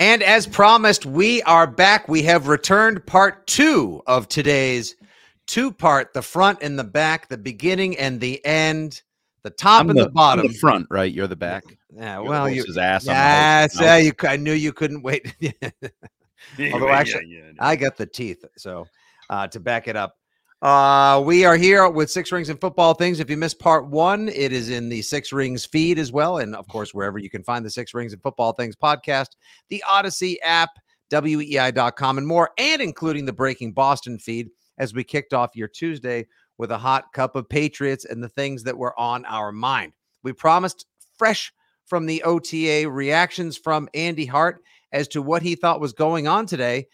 And as promised, we are back. We have returned part two of today's two-part, the front and the back, the beginning and the end, the top and the bottom. I'm the front, right? You're the back. Yeah, well, you. Yes, yeah, you. I knew you couldn't wait. Although actually, I got the teeth, so to back it up. We are here with Six Rings and Football Things. If you missed part one, it is in the Six Rings feed as well. And, of course, wherever you can find the Six Rings and Football Things podcast, the Odyssey app, WEEI.com and more, and including the Breaking Boston feed as we kicked off your Tuesday with a hot cup of Patriots and the things that were on our mind. We promised fresh from the OTA reactions from Andy Hart as to what he thought was going on today.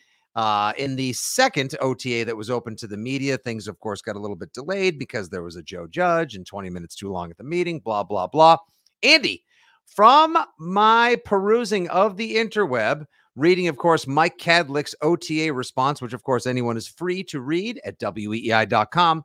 In the second OTA that was open to the media, things, of course, got a little bit delayed because there was a Joe Judge and 20 minutes too long at the meeting, blah, blah, blah. Andy, from my perusing of the interweb, reading, of course, Mike Cadlick's OTA response, which, of course, anyone is free to read at WEEI.com.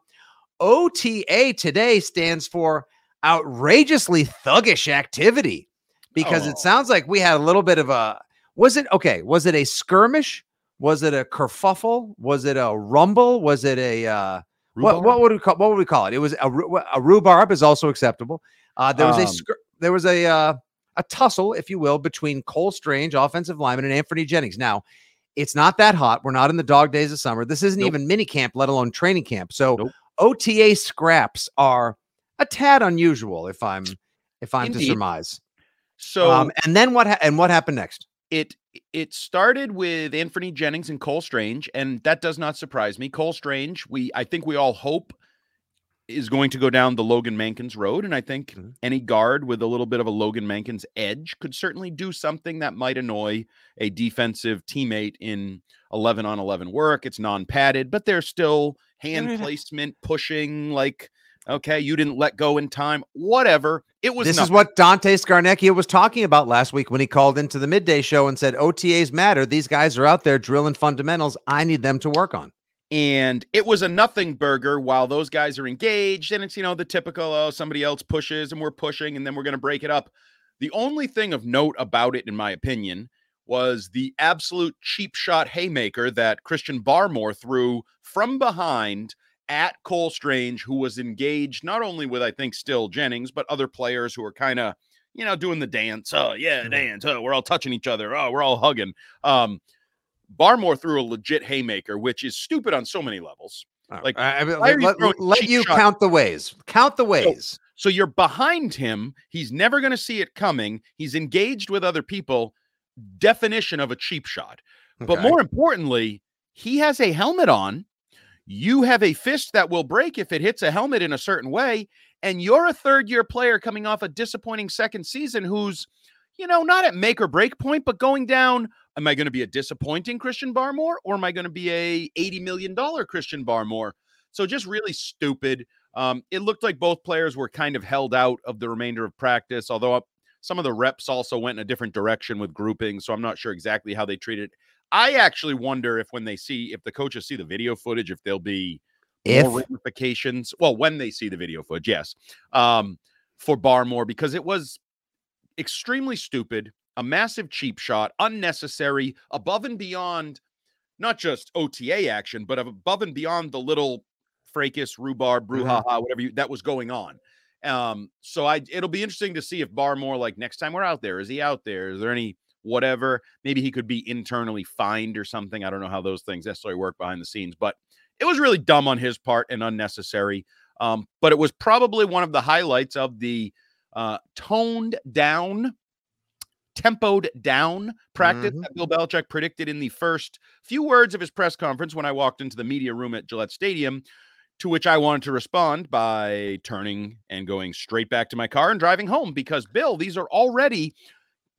OTA today stands for outrageously thuggish activity because it sounds like we had a little bit of a – was it a skirmish? Was it a kerfuffle? Was it a rumble? Was it a what would we call it? It was a rhubarb is also acceptable. There was a tussle, if you will, between Cole Strange, offensive lineman, and Anthony Jennings. Now, it's not that hot. We're not in the dog days of summer. This isn't even mini camp, let alone training camp. So OTA scraps are a tad unusual, if I'm to surmise. So and then what happened next? It started with Anthony Jennings and Cole Strange, and that does not surprise me. Cole Strange, I think we all hope, is going to go down the Logan Mankins road, and I think any guard with a little bit of a Logan Mankins edge could certainly do something that might annoy a defensive teammate in 11-on-11 work. It's non-padded, but there's still hand placement, pushing, like, okay, you didn't let go in time, whatever. This is what Dante Scarnecchia was talking about last week when he called into the midday show and said, OTAs matter. These guys are out there drilling fundamentals. I need them to work on. And it was a nothing burger while those guys are engaged. And it's, the typical, somebody else pushes and we're pushing and then we're going to break it up. The only thing of note about it, in my opinion, was the absolute cheap shot haymaker that Christian Barmore threw from behind at Cole Strange, who was engaged not only with, I think, still Jennings, but other players who are kind of, doing the dance. Oh, yeah, dance. Oh, we're all touching each other. Oh, we're all hugging. Barmore threw a legit haymaker, which is stupid on so many levels. Like, let you count the ways. Count the ways. So you're behind him. He's never going to see it coming. He's engaged with other people. Definition of a cheap shot. Okay. But more importantly, he has a helmet on. You have a fist that will break if it hits a helmet in a certain way, and you're a third-year player coming off a disappointing second season who's, not at make or break point, but going down, am I going to be a disappointing Christian Barmore or am I going to be a $80 million Christian Barmore? So just really stupid. It looked like both players were kind of held out of the remainder of practice, although some of the reps also went in a different direction with grouping, so I'm not sure exactly how they treated it. I actually wonder if the coaches see the video footage, if there'll be more ramifications. Well, when they see the video footage, yes, for Barmore, because it was extremely stupid, a massive cheap shot, unnecessary, above and beyond, not just OTA action, but above and beyond the little fracas, rhubarb, brouhaha, whatever that was going on. So it'll be interesting to see if Barmore, like next time we're out there, is he out there? Is there any whatever? Maybe he could be internally fined or something. I don't know how those things necessarily work behind the scenes, but it was really dumb on his part and unnecessary. But it was probably one of the highlights of the toned down, tempoed down practice that Bill Belichick predicted in the first few words of his press conference when I walked into the media room at Gillette Stadium, to which I wanted to respond by turning and going straight back to my car and driving home because, Bill, these are already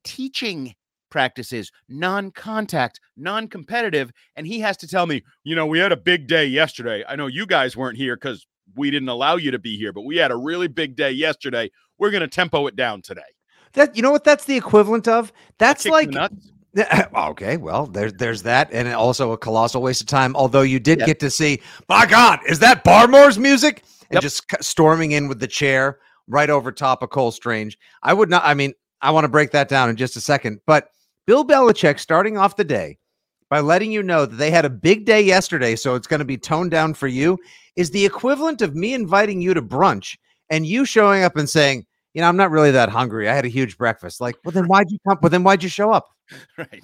teaching practices, non-contact, non-competitive, and he has to tell me, we had a big day yesterday. I know you guys weren't here because we didn't allow you to be here, but we had a really big day yesterday. We're going to tempo it down today. That, you know what that's the equivalent of? That's like... Okay, well, there's that, and also a colossal waste of time, although you did get to see, my God, is that Barmore's music? And just storming in with the chair right over top of Cole Strange. I want to break that down in just a second, but Bill Belichick starting off the day by letting you know that they had a big day yesterday, so it's going to be toned down for you, is the equivalent of me inviting you to brunch and you showing up and saying, I'm not really that hungry. I had a huge breakfast. Like, well, then why'd you come? Well, then why'd you show up? Right.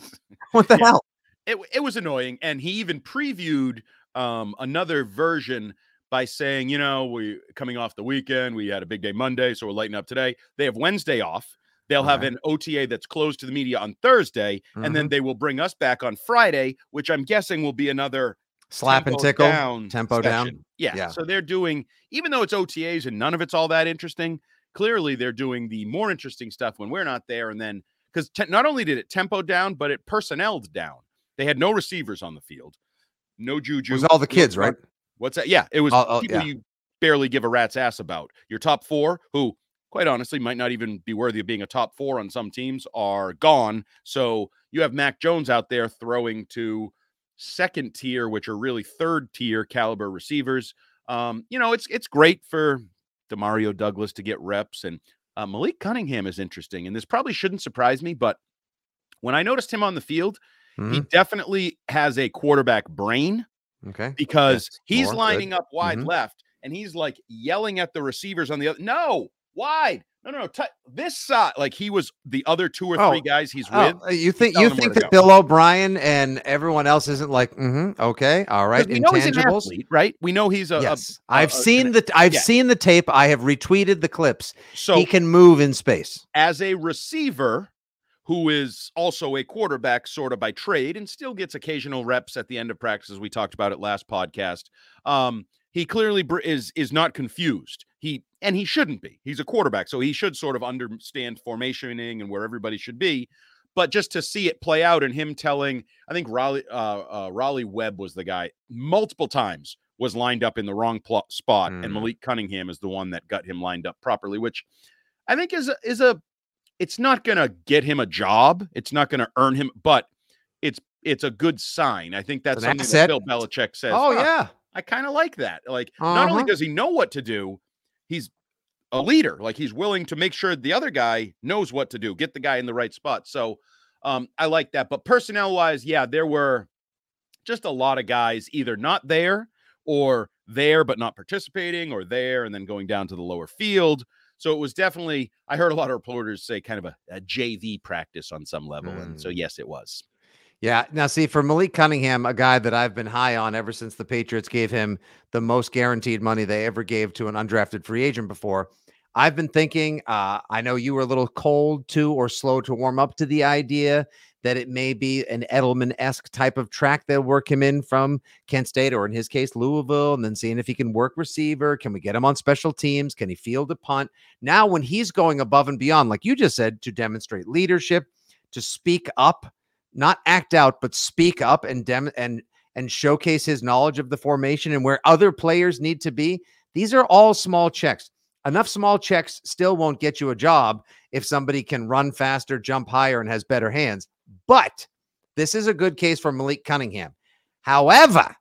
What the hell? It was annoying. And he even previewed another version by saying, we coming off the weekend, we had a big day Monday, so we're lighting up today. They have Wednesday off. They'll have an OTA that's closed to the media on Thursday, and then they will bring us back on Friday, which I'm guessing will be another slap and tickle down tempo session. Down. Yeah. So they're doing, even though it's OTAs and none of it's all that interesting, clearly they're doing the more interesting stuff when we're not there. And then, because not only did it tempo down, but it personneled down. They had no receivers on the field. No Juju. It was all the kids, right? What's that? Yeah. It was people you barely give a rat's ass about. Your top four, who quite honestly might not even be worthy of being a top four on some teams, are gone. So you have Mac Jones out there throwing to second tier, which are really third tier caliber receivers. It's great for DeMario Douglas to get reps, and Malik Cunningham is interesting, and this probably shouldn't surprise me, but when I noticed him on the field, he definitely has a quarterback brain, because he's lining up wide left, and he's like yelling at the receivers on the other, this side, like he was the other two or three guys he's with. You think that Bill O'Brien and everyone else isn't like, okay, all right, we intangibles, know he's an athlete, right? We know he's a. Yes, I've seen the tape. I have retweeted the clips. So he can move in space as a receiver who is also a quarterback sort of by trade and still gets occasional reps at the end of practices. We talked about it last podcast. He clearly is not confused. He shouldn't be. He's a quarterback, so he should sort of understand formationing and where everybody should be. But just to see it play out and him telling, I think Raleigh Webb was the guy, multiple times was lined up in the wrong spot, and Malik Cunningham is the one that got him lined up properly, which I think is it's not going to get him a job. It's not going to earn him, but it's a good sign. I think that's something that Bill Belichick says. Oh, yeah. I kind of like that. Like, not only does he know what to do, he's a leader. Like, he's willing to make sure the other guy knows what to do, get the guy in the right spot. So I like that. But personnel-wise, there were just a lot of guys either not there or there but not participating, or there and then going down to the lower field. So it was definitely, I heard a lot of reporters say kind of a JV practice on some level. And so, yes, it was. Yeah. Now, see, for Malik Cunningham, a guy that I've been high on ever since the Patriots gave him the most guaranteed money they ever gave to an undrafted free agent before, I've been thinking, I know you were a little cold to or slow to warm up to the idea that it may be an Edelman-esque type of track they'll work him in from Kent State, or in his case, Louisville, and then seeing if he can work receiver. Can we get him on special teams? Can he field a punt? Now, when he's going above and beyond, like you just said, to demonstrate leadership, to speak up, not act out, but speak up and showcase his knowledge of the formation and where other players need to be. These are all small checks. Enough small checks still won't get you a job if somebody can run faster, jump higher, and has better hands. But this is a good case for Malik Cunningham. However,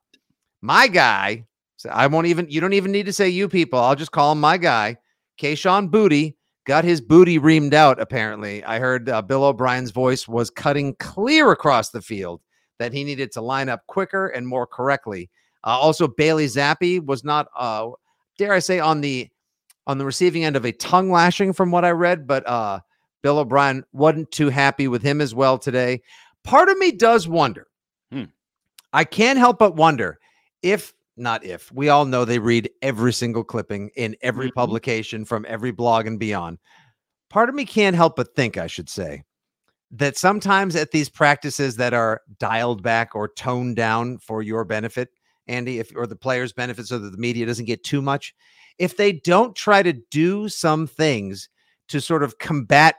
my guy, so you don't even need to say you people. I'll just call him my guy, Keyshawn Boutte, got his booty reamed out, apparently. I heard Bill O'Brien's voice was cutting clear across the field that he needed to line up quicker and more correctly. Also, Bailey Zappi was not, dare I say, on the on the receiving end of a tongue lashing from what I read, but Bill O'Brien wasn't too happy with him as well today. Part of me does wonder. I can't help but wonder if, not if, we all know they read every single clipping in every publication from every blog and beyond. Part of me can't help but think, I should say, that sometimes at these practices that are dialed back or toned down for your benefit, Andy, if or the players' benefit so that the media doesn't get too much, if they don't try to do some things to sort of combat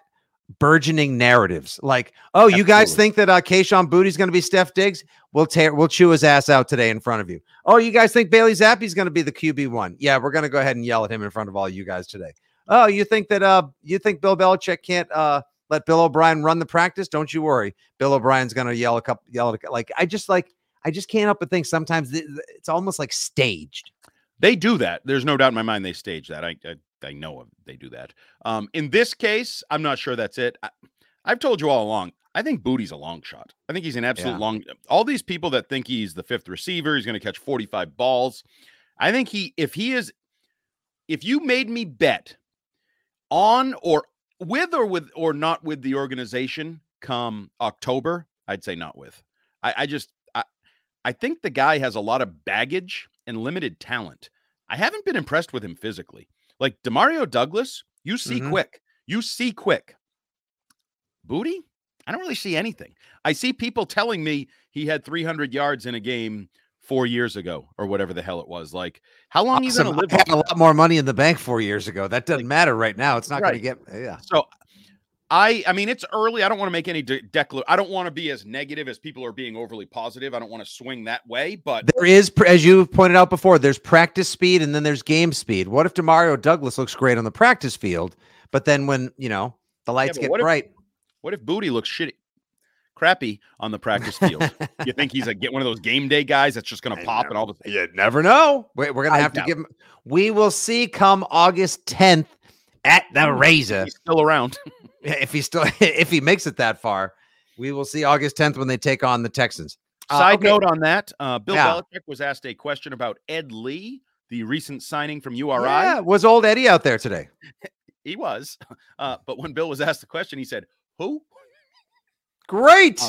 burgeoning narratives like, oh, you guys think that Keyshawn Boutte is going to be Steph Diggs? We'll chew his ass out today in front of you. Oh, you guys think Bailey Zappi's going to be the QB1? Yeah, we're going to go ahead and yell at him in front of all you guys today. Oh, you think that Bill Belichick can't let Bill O'Brien run the practice? Don't you worry. Bill O'Brien's going to yell at I just can't help but think sometimes it's almost like staged. They do that. There's no doubt in my mind they stage that. I know they do that. In this case, I'm not sure that's it. I've told you all along, I think Boutte's a long shot. I think he's an absolute long. All these people that think he's the fifth receiver, he's going to catch 45 balls. I think if you made me bet on or not with the organization come October, I'd say not with. I think the guy has a lot of baggage and limited talent. I haven't been impressed with him physically. Like DeMario Douglas, you see quick. Boutte, I don't really see anything. I see people telling me he had 300 yards in a game 4 years ago or whatever the hell it was. Like, how long are you going to live? I had a lot more money in the bank 4 years ago. That doesn't matter right now. It's not going to get So, I mean, it's early. I don't want to make any I don't want to be as negative as people are being overly positive. I don't want to swing that way, but there is, as you pointed out before, there's practice speed and then there's game speed. What if DeMario Douglas looks great on the practice field, but then when, the lights get bright. What if Boutte looks crappy on the practice field? You think he's get one of those game day guys that's just going to pop and all the things? You never know. We're going to have to give him. We will see come August 10th at the Razor. He's still around. If he makes it that far, we will see August 10th when they take on the Texans. Side note on that, Bill Belichick was asked a question about Ed Lee, the recent signing from URI. Yeah, was old Eddie out there today? He was. But when Bill was asked the question, he said, who? Great.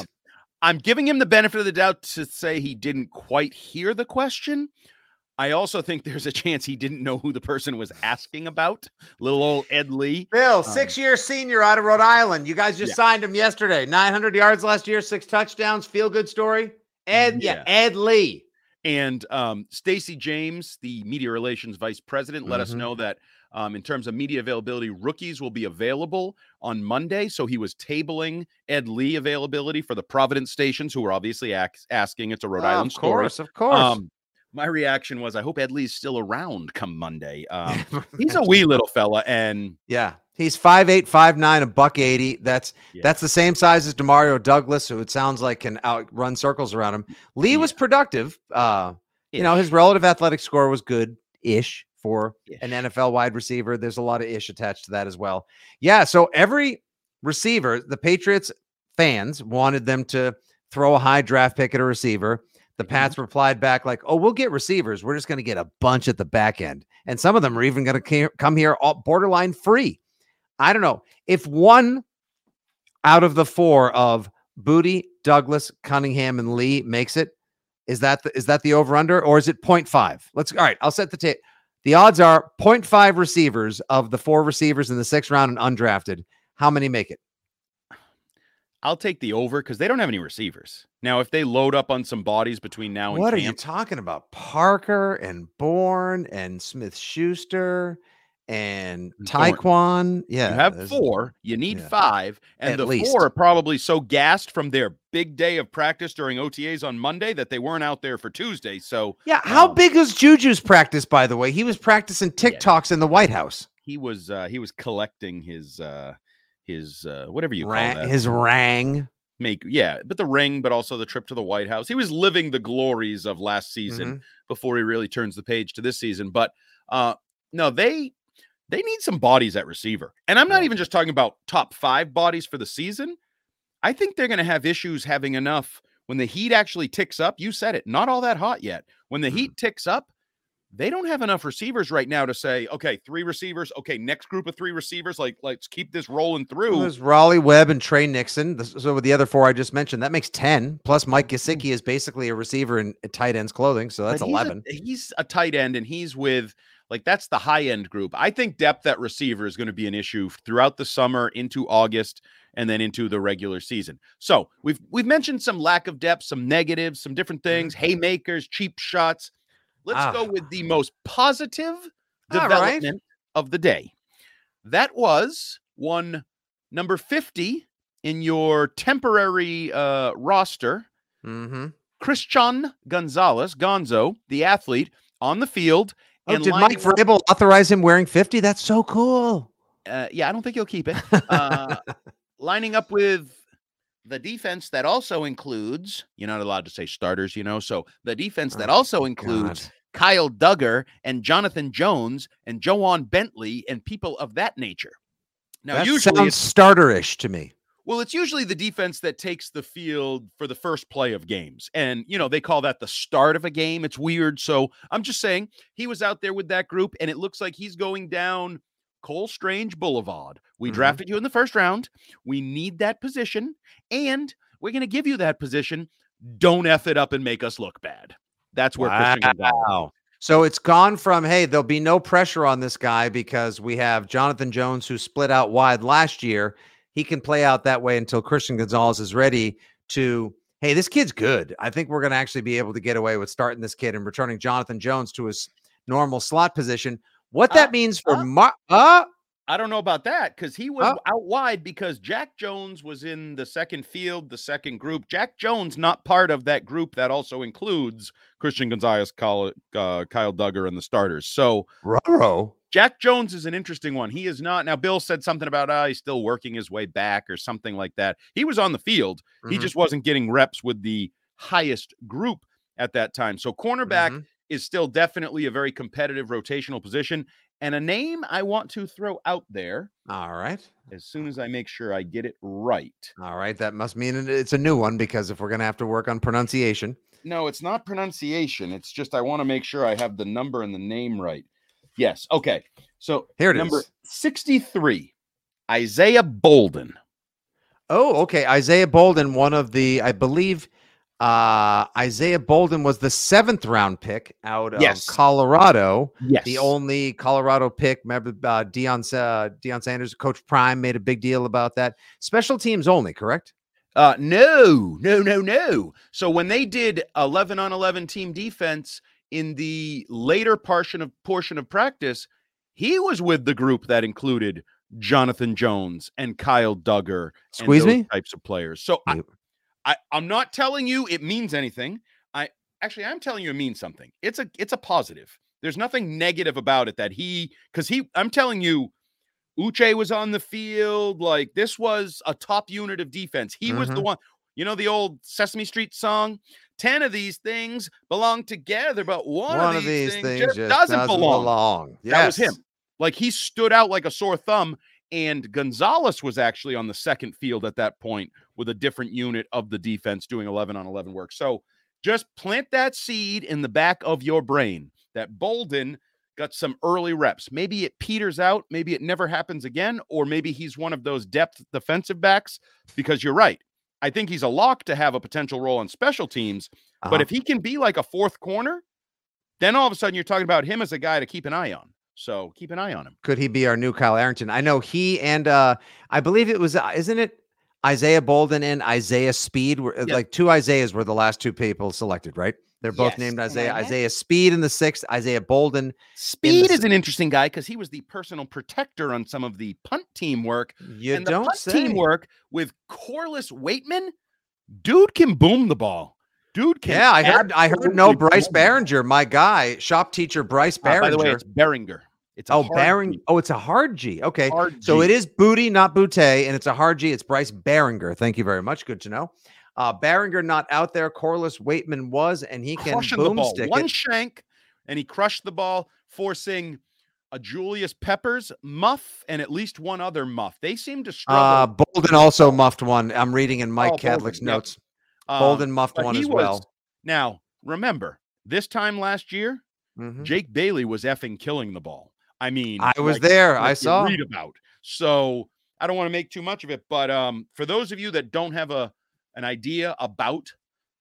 I'm giving him the benefit of the doubt to say he didn't quite hear the question. I also think there's a chance he didn't know who the person was asking about. Little old Ed Lee. Bill, 6-year senior out of Rhode Island. You guys just signed him yesterday. 900 yards last year, 6 touchdowns. Feel good story. Ed Lee. And Stacey James, the media relations vice president, let us know that in terms of media availability, rookies will be available on Monday. So he was tabling Ed Lee availability for the Providence stations, who were obviously asking. It's a Rhode Island story. Of course. My reaction was, I hope Ed Lee's still around come Monday. He's a wee little fella. And he's 5'8", 5'9", a buck 80. That's the same size as DeMario Douglas, who it sounds like can outrun circles around him. Lee was productive. His relative athletic score was good-ish for an NFL wide receiver. There's a lot of ish attached to that as well. Yeah, so every receiver, the Patriots fans wanted them to throw a high draft pick at a receiver. The Pats replied back like, oh, we'll get receivers. We're just going to get a bunch at the back end. And some of them are even going to come here all borderline free. I don't know. If one out of the four of Boutte, Douglas, Cunningham, and Lee makes it, is that the over-under or is it 0.5? I'll set the tape. The odds are 0.5 receivers of the 4 receivers in the 6th round and undrafted. How many make it? I'll take the over because they don't have any receivers. Now, if they load up on some bodies between now and what camp, are you talking about? Parker and Bourne and Smith-Schuster and Taekwon. Yeah, you have 4. You need 5. And the 4 are probably so gassed from their big day of practice during OTAs on Monday that they weren't out there for Tuesday. So how big was Juju's practice, by the way? He was practicing TikToks in the White House. He was collecting his whatever you call that. His ring. But the ring, but also the trip to the White House. He was living the glories of last season before he really turns the page to this season. But no, they need some bodies at receiver. And I'm not even just talking about top 5 bodies for the season. I think they're going to have issues having enough when the heat actually ticks up. You said it, not all that hot yet. When the heat ticks up, they don't have enough receivers right now to say, okay, three receivers. Okay, next group of three receivers. Like, let's keep this rolling through. Well, there's Raleigh Webb and Trey Nixon. So with the other four I just mentioned, that makes 10. Plus Mike Gesicki is basically a receiver in a tight end's clothing. So that's 11. He's a tight end, and he's with, like, that's the high end group. I think depth at receiver is going to be an issue throughout the summer into August and then into the regular season. So we've mentioned some lack of depth, some negatives, some different things, haymakers, cheap shots. Let's go with the most positive development of the day. That was one number 50 in your temporary roster. Mm-hmm. Christian Gonzalez, Gonzo, the athlete, on the field. Oh, and did Mike Vrabel authorize him wearing 50? That's so cool. Yeah, I don't think he'll keep it. Lining up with the defense that also includes, you're not allowed to say starters, you know, so the defense that also includes Kyle Dugger and Jonathan Jones and Ja'Whaun Bentley and people of that nature. Now, that usually sounds starter-ish to me. Well, it's usually the defense that takes the field for the first play of games. And, you know, they call that the start of a game. It's weird. So I'm just saying he was out there with that group, and it looks like he's going down Cole Strange Boulevard. We drafted you in the first round. We need that position, and we're going to give you that position. Don't F it up and make us look bad. That's where Christian Gonzalez. So it's gone from, hey, there'll be no pressure on this guy because we have Jonathan Jones, who split out wide last year. He can play out that way until Christian Gonzalez is ready, to, hey, this kid's good. I think we're going to actually be able to get away with starting this kid and returning Jonathan Jones to his normal slot position. What that means for I don't know about that, because he was out wide because Jack Jones was in the second field, the second group. Jack Jones not part of that group that also includes Christian Gonzalez, Kyle Dugger, and the starters. So Jack Jones is an interesting one. He is not. Now, Bill said something about he's still working his way back or something like that. He was on the field. Mm-hmm. He just wasn't getting reps with the highest group at that time. So cornerback is still definitely a very competitive rotational position. And a name I want to throw out there. All right. As soon as I make sure I get it right. All right. That must mean it's a new one, because if we're going to have to work on pronunciation. No, it's not pronunciation. It's just I want to make sure I have the number and the name right. Yes. Okay. So here it is. Number 63, Isaiah Bolden. Oh, okay. Isaiah Bolden, one of the, I believe, Isaiah Bolden was the 7th round pick out of Colorado. Yes. The only Colorado pick. Remember Deion Sanders, Coach Prime, made a big deal about that. Special teams only, correct? No. So when they did 11 on 11 team defense in the later portion of practice, he was with the group that included Jonathan Jones and Kyle Dugger and those types of players. So I'm not telling you it means anything. I'm telling you it means something. It's a positive. There's nothing negative about it I'm telling you, Uche was on the field. Like, this was a top unit of defense. He was the one, you know, the old Sesame Street song, 10 of these things belong together, but one of these things just doesn't belong. Yes. That was him. Like, he stood out like a sore thumb. And Gonzalez was actually on the second field at that point with a different unit of the defense doing 11 on 11 work. So just plant that seed in the back of your brain that Bolden got some early reps. Maybe it peters out. Maybe it never happens again. Or maybe he's one of those depth defensive backs, because you're right. I think he's a lock to have a potential role on special teams. But if he can be like a fourth corner, then all of a sudden you're talking about him as a guy to keep an eye on. So keep an eye on him. Could he be our new Kyle Arrington? I know he and I believe it was, isn't it Isaiah Bolden and Isaiah Speed? Like, two Isaiahs were the last two people selected, right? They're both named Isaiah. Right. Isaiah Speed in the 6th, Isaiah Bolden. Speed is an interesting guy because he was the personal protector on some of the punt teamwork. Teamwork with Corliss Waitman. Dude can boom the ball. Dude can. Yeah, I heard no Bryce Baringer, my guy, shop teacher Bryce Baringer. By the way, it's Baringer. It's Baringer. Oh, it's a hard G. Okay. Hard G. So it is Boutte, not Boutte, and it's a hard G. It's Bryce Baringer. Thank you very much. Good to know. Baringer not out there. Corliss Waitman was, and he can boomstick it. One shank, and he crushed the ball, forcing a Julius Peppers muff and at least one other muff. They seem to struggle. Bolden also muffed one. I'm reading in Mike Cadlick's notes. Bolden muffed one as well. Now, remember, this time last year, Mm-hmm. Jake Bailey was effing killing the ball. I mean, I was there. I saw. Read about. So I don't want to make too much of it, but for those of you that don't have an idea about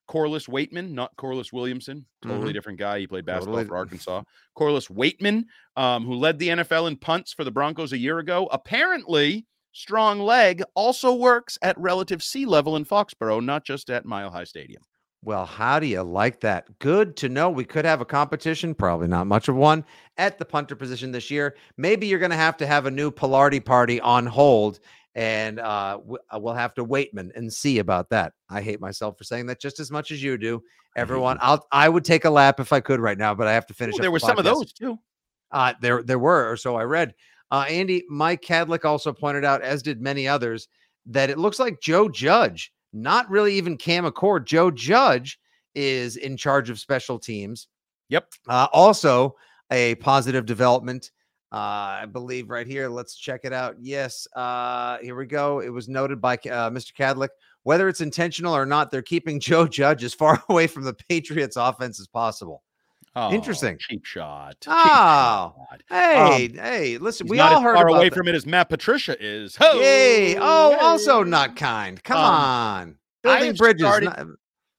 Corliss Waitman, not Corliss Williamson, totally different guy. He played basketball for Arkansas. Corliss Waitman, who led the NFL in punts for the Broncos a year ago. Apparently, strong leg also works at relative sea level in Foxborough, not just at Mile High Stadium. Well, how do you like that? Good to know. We could have a competition, probably not much of one, at the punter position this year. Maybe you're going to have a new Pilardi party on hold, and we'll have to Waitman and see about that. I hate myself for saying that just as much as you do. Everyone, I would take a lap if I could right now, but I have to finish up. There were some of those, too. There were, or so I read. Andy, Mike Kadlick also pointed out, as did many others, that it looks like Joe Judge, not really even Cam Achord. Joe Judge is in charge of special teams. Yep. Also a positive development, I believe right here. Let's check it out. Yes. Here we go. It was noted by Mr. Kadlick, whether it's intentional or not, they're keeping Joe Judge as far away from the Patriots offense as possible. Oh, interesting. Cheap shot. Cheap shot. Hey, listen, we all heard about far away from it as Matt Patricia is. Ho! Yay. Oh, yay. Also not kind. Come on. Building bridges.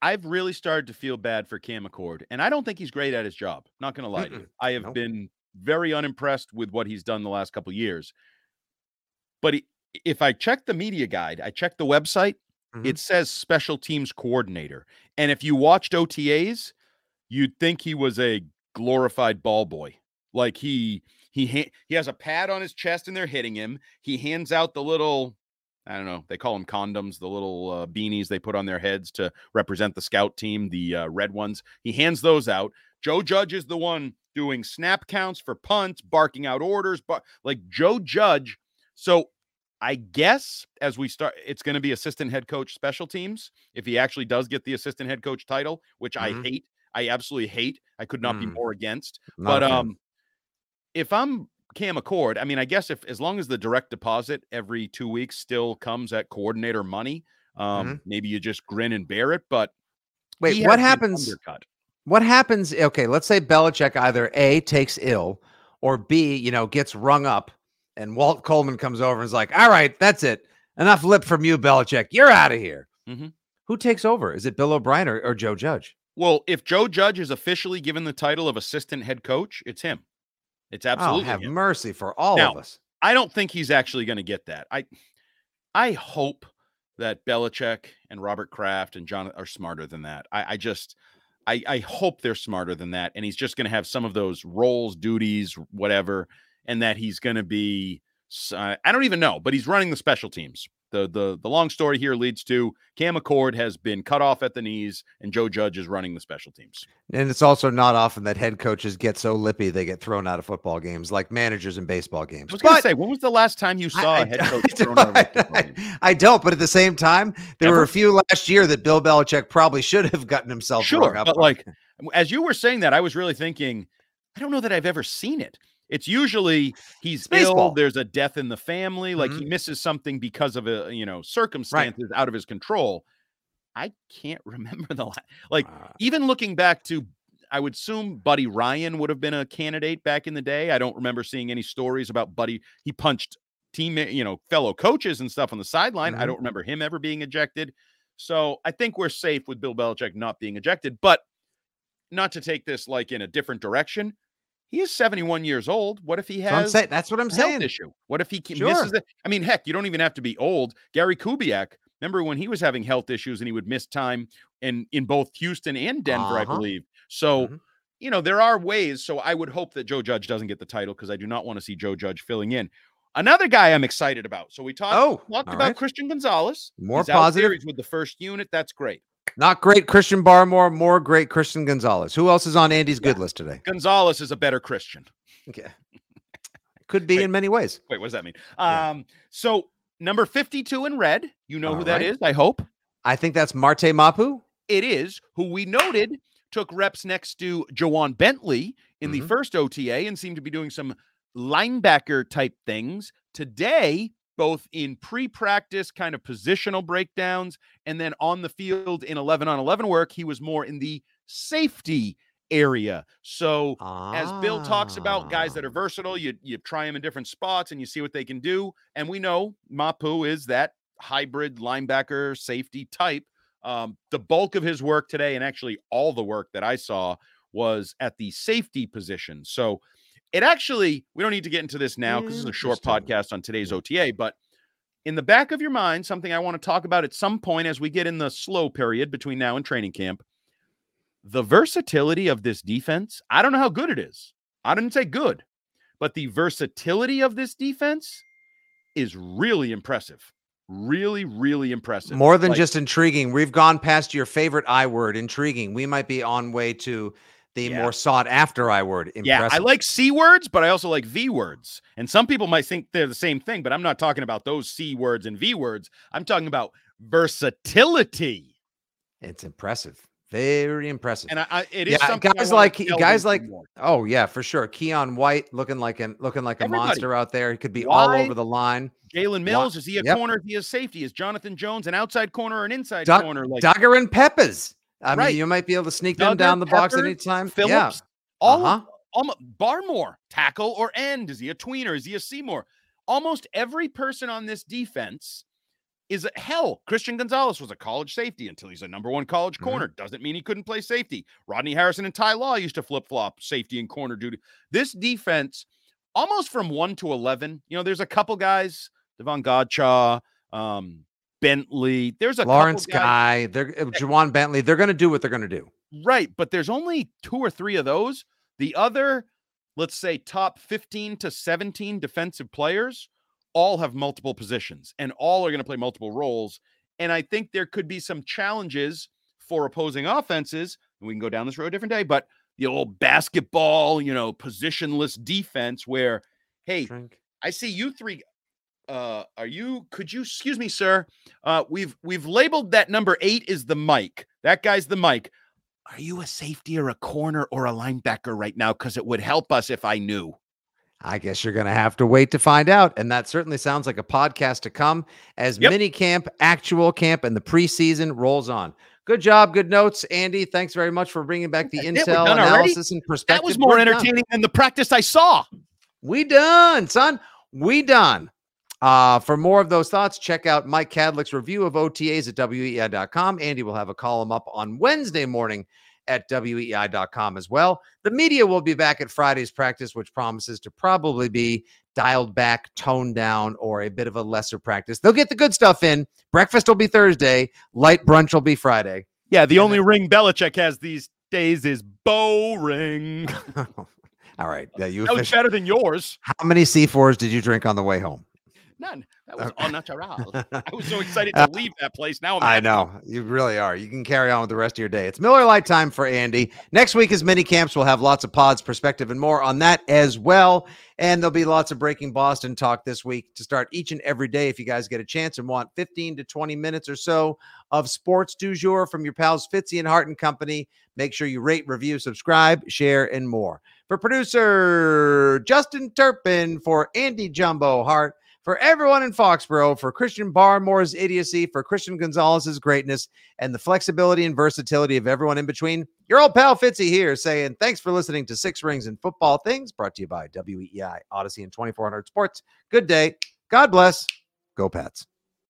I've really started to feel bad for Cam Achord, and I don't think he's great at his job. Not going to lie to you. I have been very unimpressed with what he's done the last couple of years. But if I check the media guide, I check the website, it says special teams coordinator. And if you watched OTAs, you'd think he was a glorified ball boy. Like he has a pad on his chest and they're hitting him. He hands out the little, I don't know, they call them condoms, the little beanies they put on their heads to represent the scout team, the red ones. He hands those out. Joe Judge is the one doing snap counts for punts, barking out orders, but like Joe Judge. So I guess as we start, it's going to be assistant head coach special teams. If he actually does get the assistant head coach title, which I hate. I absolutely hate. I could not be more against. But if I'm Cam Achord, I mean, I guess if as long as the direct deposit every 2 weeks still comes at coordinator money, maybe you just grin and bear it. But wait, what happens? What happens? Okay, let's say Belichick either A, takes ill, or B, gets rung up, and Walt Coleman comes over and is like, "All right, that's it. Enough lip from you, Belichick. You're out of here." Mm-hmm. Who takes over? Is it Bill O'Brien or Joe Judge? Well, if Joe Judge is officially given the title of assistant head coach, it's him. It's absolutely him. Mercy for all of us. I don't think he's actually going to get that. I hope that Belichick and Robert Kraft and John are smarter than that. I hope they're smarter than that. And he's just going to have some of those roles, duties, whatever, and that he's going to be, I don't even know, but he's running the special teams. The long story here leads to Cam Achord has been cut off at the knees, and Joe Judge is running the special teams. And it's also not often that head coaches get so lippy they get thrown out of football games, like managers in baseball games. I was going to say, when was the last time you saw a head coach thrown out of a football game? I don't, but at the same time, there were a few last year that Bill Belichick probably should have gotten himself thrown out. But like as you were saying that, I was really thinking, I don't know that I've ever seen it. It's usually he's ill. There's a death in the family. Like he misses something because of a, circumstances out of his control. I can't remember the even looking back to, I would assume Buddy Ryan would have been a candidate back in the day. I don't remember seeing any stories about Buddy. He punched teammate, fellow coaches and stuff on the sideline. I don't remember him ever being ejected. So I think we're safe with Bill Belichick not being ejected, but not to take this like in a different direction. He is 71 years old. What if he has that's what I'm saying issue? What if he misses it? I mean, heck, you don't even have to be old. Gary Kubiak, remember when he was having health issues and he would miss time in both Houston and Denver, I believe. So, there are ways. So I would hope that Joe Judge doesn't get the title because I do not want to see Joe Judge filling in. Another guy I'm excited about. So we talked about Christian Gonzalez. More He's positive with the first unit. That's great. Not great Christian Barmore, more great Christian Gonzalez. Who else is on Andy's good list today? Gonzalez is a better Christian. Okay. Could be in many ways. Wait, what does that mean? Yeah. So number 52 in red, All who that is, I hope. I think that's Marte Mapu. It is, who we noted took reps next to Ja'Whaun Bentley in the first OTA and seemed to be doing some linebacker type things. Today, both in pre-practice kind of positional breakdowns and then on the field in 11-on-11 work, he was more in the safety area. So as Bill talks about, guys that are versatile, you try them in different spots and you see what they can do. And we know Mapu is that hybrid linebacker safety type. The bulk of his work today, and actually all the work that I saw, was at the safety position. So it actually, we don't need to get into this now because it's a short podcast on today's OTA, but in the back of your mind, something I want to talk about at some point as we get in the slow period between now and training camp, the versatility of this defense. I don't know how good it is. I didn't say good, but the versatility of this defense is really impressive. Really, really impressive. More than just intriguing. We've gone past your favorite I word, intriguing. We might be on way to the more sought after I word. Impressive. Yeah, I like C words, but I also like V words. And some people might think they're the same thing, but I'm not talking about those C words and V words. I'm talking about versatility. It's impressive. Very impressive. And it is something guys like more. Oh yeah, for sure. Keon White looking like everybody. A monster out there. He could be all over the line. Jalen Mills, is he a corner? Is he a safety? Is Jonathan Jones an outside corner or an inside corner? Like Dugger and Peppers. I mean, you might be able to sneak them down the box at any time. Phillips, Barmore, tackle or end. Is he a tweener? Is he a Seymour? Almost every person on this defense is Christian Gonzalez was a college safety until he's a number one college corner. Doesn't mean he couldn't play safety. Rodney Harrison and Ty Law used to flip-flop safety and corner duty. This defense, almost from 1 to 11, you know, there's a couple guys, Devon Godchaw, Bentley. There's a Lawrence couple guys. Ja'Whaun Bentley. They're going to do what they're going to do. Right, but there's only two or three of those. The other, let's say, top 15 to 17 defensive players all have multiple positions and all are going to play multiple roles. And I think there could be some challenges for opposing offenses. And we can go down this road a different day, but the old basketball, you know, positionless defense where, hey, I see you three. Excuse me, sir. We've labeled that number 8 is the mic. That guy's the mic. Are you a safety or a corner or a linebacker right now? Cause it would help us if I knew. I guess you're going to have to wait to find out. And that certainly sounds like a podcast to come as mini camp, actual camp, and the preseason rolls on. Good job. Good notes, Andy. Thanks very much for bringing back the intel, analysis, and perspective. That was more entertaining than the practice I saw. We done, son. We done. For more of those thoughts, check out Mike Cadlick's review of OTAs at WEEI.com. Andy will have a column up on Wednesday morning at WEEI.com as well. The media will be back at Friday's practice, which promises to probably be dialed back, toned down, or a bit of a lesser practice. They'll get the good stuff in. Breakfast will be Thursday. Light brunch will be Friday. Yeah, the only ring Belichick has these days is boring. All right. Yeah, that was better than yours. How many C4s did you drink on the way home? None. That was all natural. I was so excited to leave that place. Now I know you really are. You can carry on with the rest of your day. It's Miller Lite time for Andy. Next week is mini camps. We'll have lots of pods, perspective, and more on that as well. And there'll be lots of Breaking Boston talk this week to start each and every day. If you guys get a chance and want 15 to 20 minutes or so of sports du jour from your pals Fitzy and Hart and company, make sure you rate, review, subscribe, share, and more. For producer Justin Turpin, for Andy Jumbo Hart, for everyone in Foxborough, for Christian Barmore's idiocy, for Christian Gonzalez's greatness, and the flexibility and versatility of everyone in between, your old pal Fitzy here saying thanks for listening to Six Rings and Football Things, brought to you by WEEI, Odyssey, and 2400 Sports. Good day. God bless. Go Pats.